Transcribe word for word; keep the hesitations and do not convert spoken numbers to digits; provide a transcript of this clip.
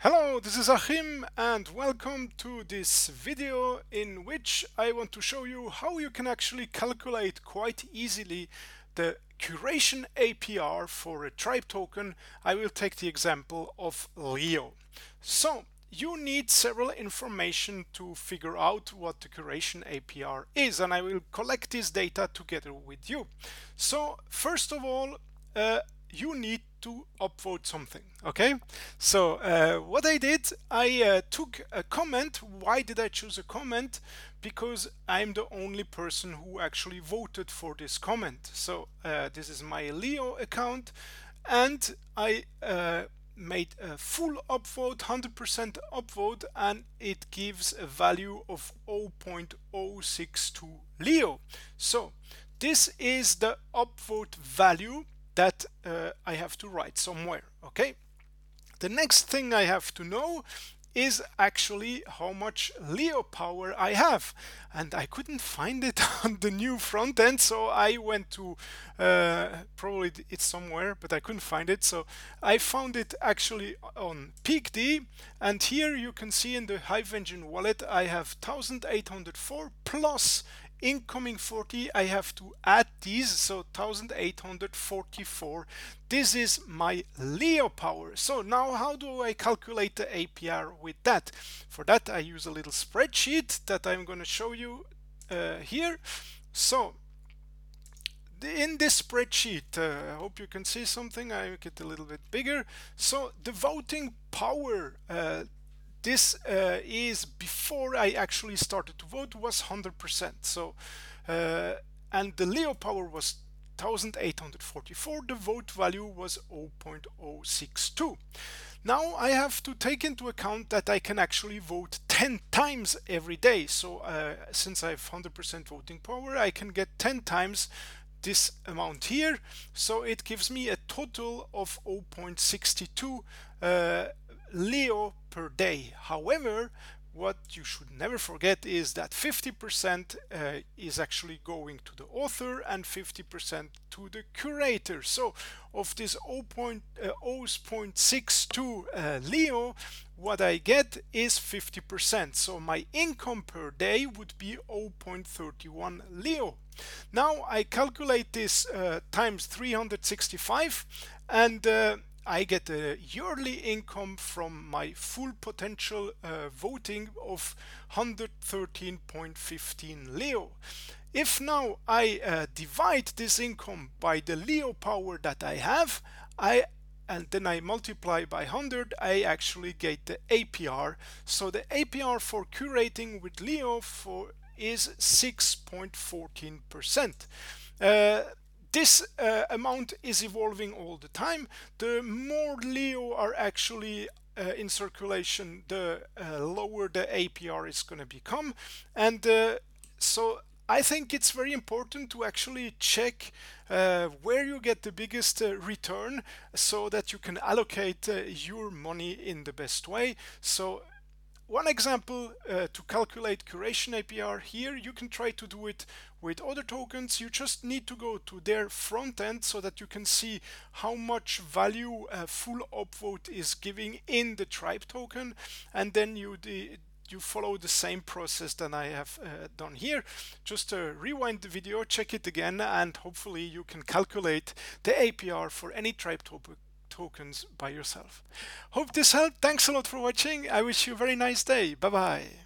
Hello, this is Achim and welcome to this video in which I want to show you how you can actually calculate quite easily the curation A P R for a tribe token. I will take the example of L E O. So you need several information to figure out what the curation A P R is, and I will collect this data together with you. So first of all, uh, you need to upvote something. Okay, so uh, what I did, I uh, took a comment. Why did I choose a comment? Because I'm the only person who actually voted for this comment. So uh, this is my L E O account, and I uh, made a full upvote, one hundred percent upvote, and it gives a value of zero point zero six two L E O. So this is the upvote value that uh, I have to write somewhere. Okay, the next thing I have to know is actually how much L E O power I have, and I couldn't find it on the new front end, so I went to uh, probably it's somewhere, but I couldn't find it, so I found it actually on PeakD, and here you can see in the Hive Engine wallet I have one thousand eight hundred four plus incoming forty. I have to add these, so one thousand eight hundred forty-four. This is my L E O power. So now how do I calculate the A P R with that? For that I use a little spreadsheet that I'm going to show you uh, here. So in this spreadsheet, uh, I hope you can see something, I make it a little bit bigger. So the voting power, uh, this uh, is before I actually started to vote, was one hundred percent. So, uh, and the L E O power was one thousand eight hundred forty-four. The vote value was zero point zero six two. Now I have to take into account that I can actually vote ten times every day. So uh, since I have one hundred percent voting power, I can get ten times this amount here. So it gives me a total of zero point six two uh, L E O per day. However, what you should never forget is that fifty percent uh, is actually going to the author and fifty percent to the curator. So of this zero point six two uh, L E O, what I get is fifty percent. So my income per day would be zero point three one L E O. Now I calculate this uh, times three hundred sixty-five, and uh, I get a yearly income from my full potential uh, voting of one hundred thirteen point one five L E O. If now I uh, divide this income by the L E O power that I have, I and then I multiply by one hundred, I actually get the A P R. So the A P R for curating with L E O for is six point one four percent. Uh, This uh, amount is evolving all the time. The more L E O are actually uh, in circulation, the uh, lower the A P R is going to become. And uh, so I think it's very important to actually check uh, where you get the biggest uh, return so that you can allocate uh, your money in the best way. So one example uh, to calculate curation A P R here, you can try to do it with other tokens. You just need to go to their front end so that you can see how much value a full upvote is giving in the tribe token, and then you de you follow the same process that I have uh, done here. Just uh, rewind the video, check it again, and hopefully you can calculate the A P R for any tribe token tokens by yourself. Hope this helped. Thanks a lot for watching. I wish you a very nice day. Bye bye.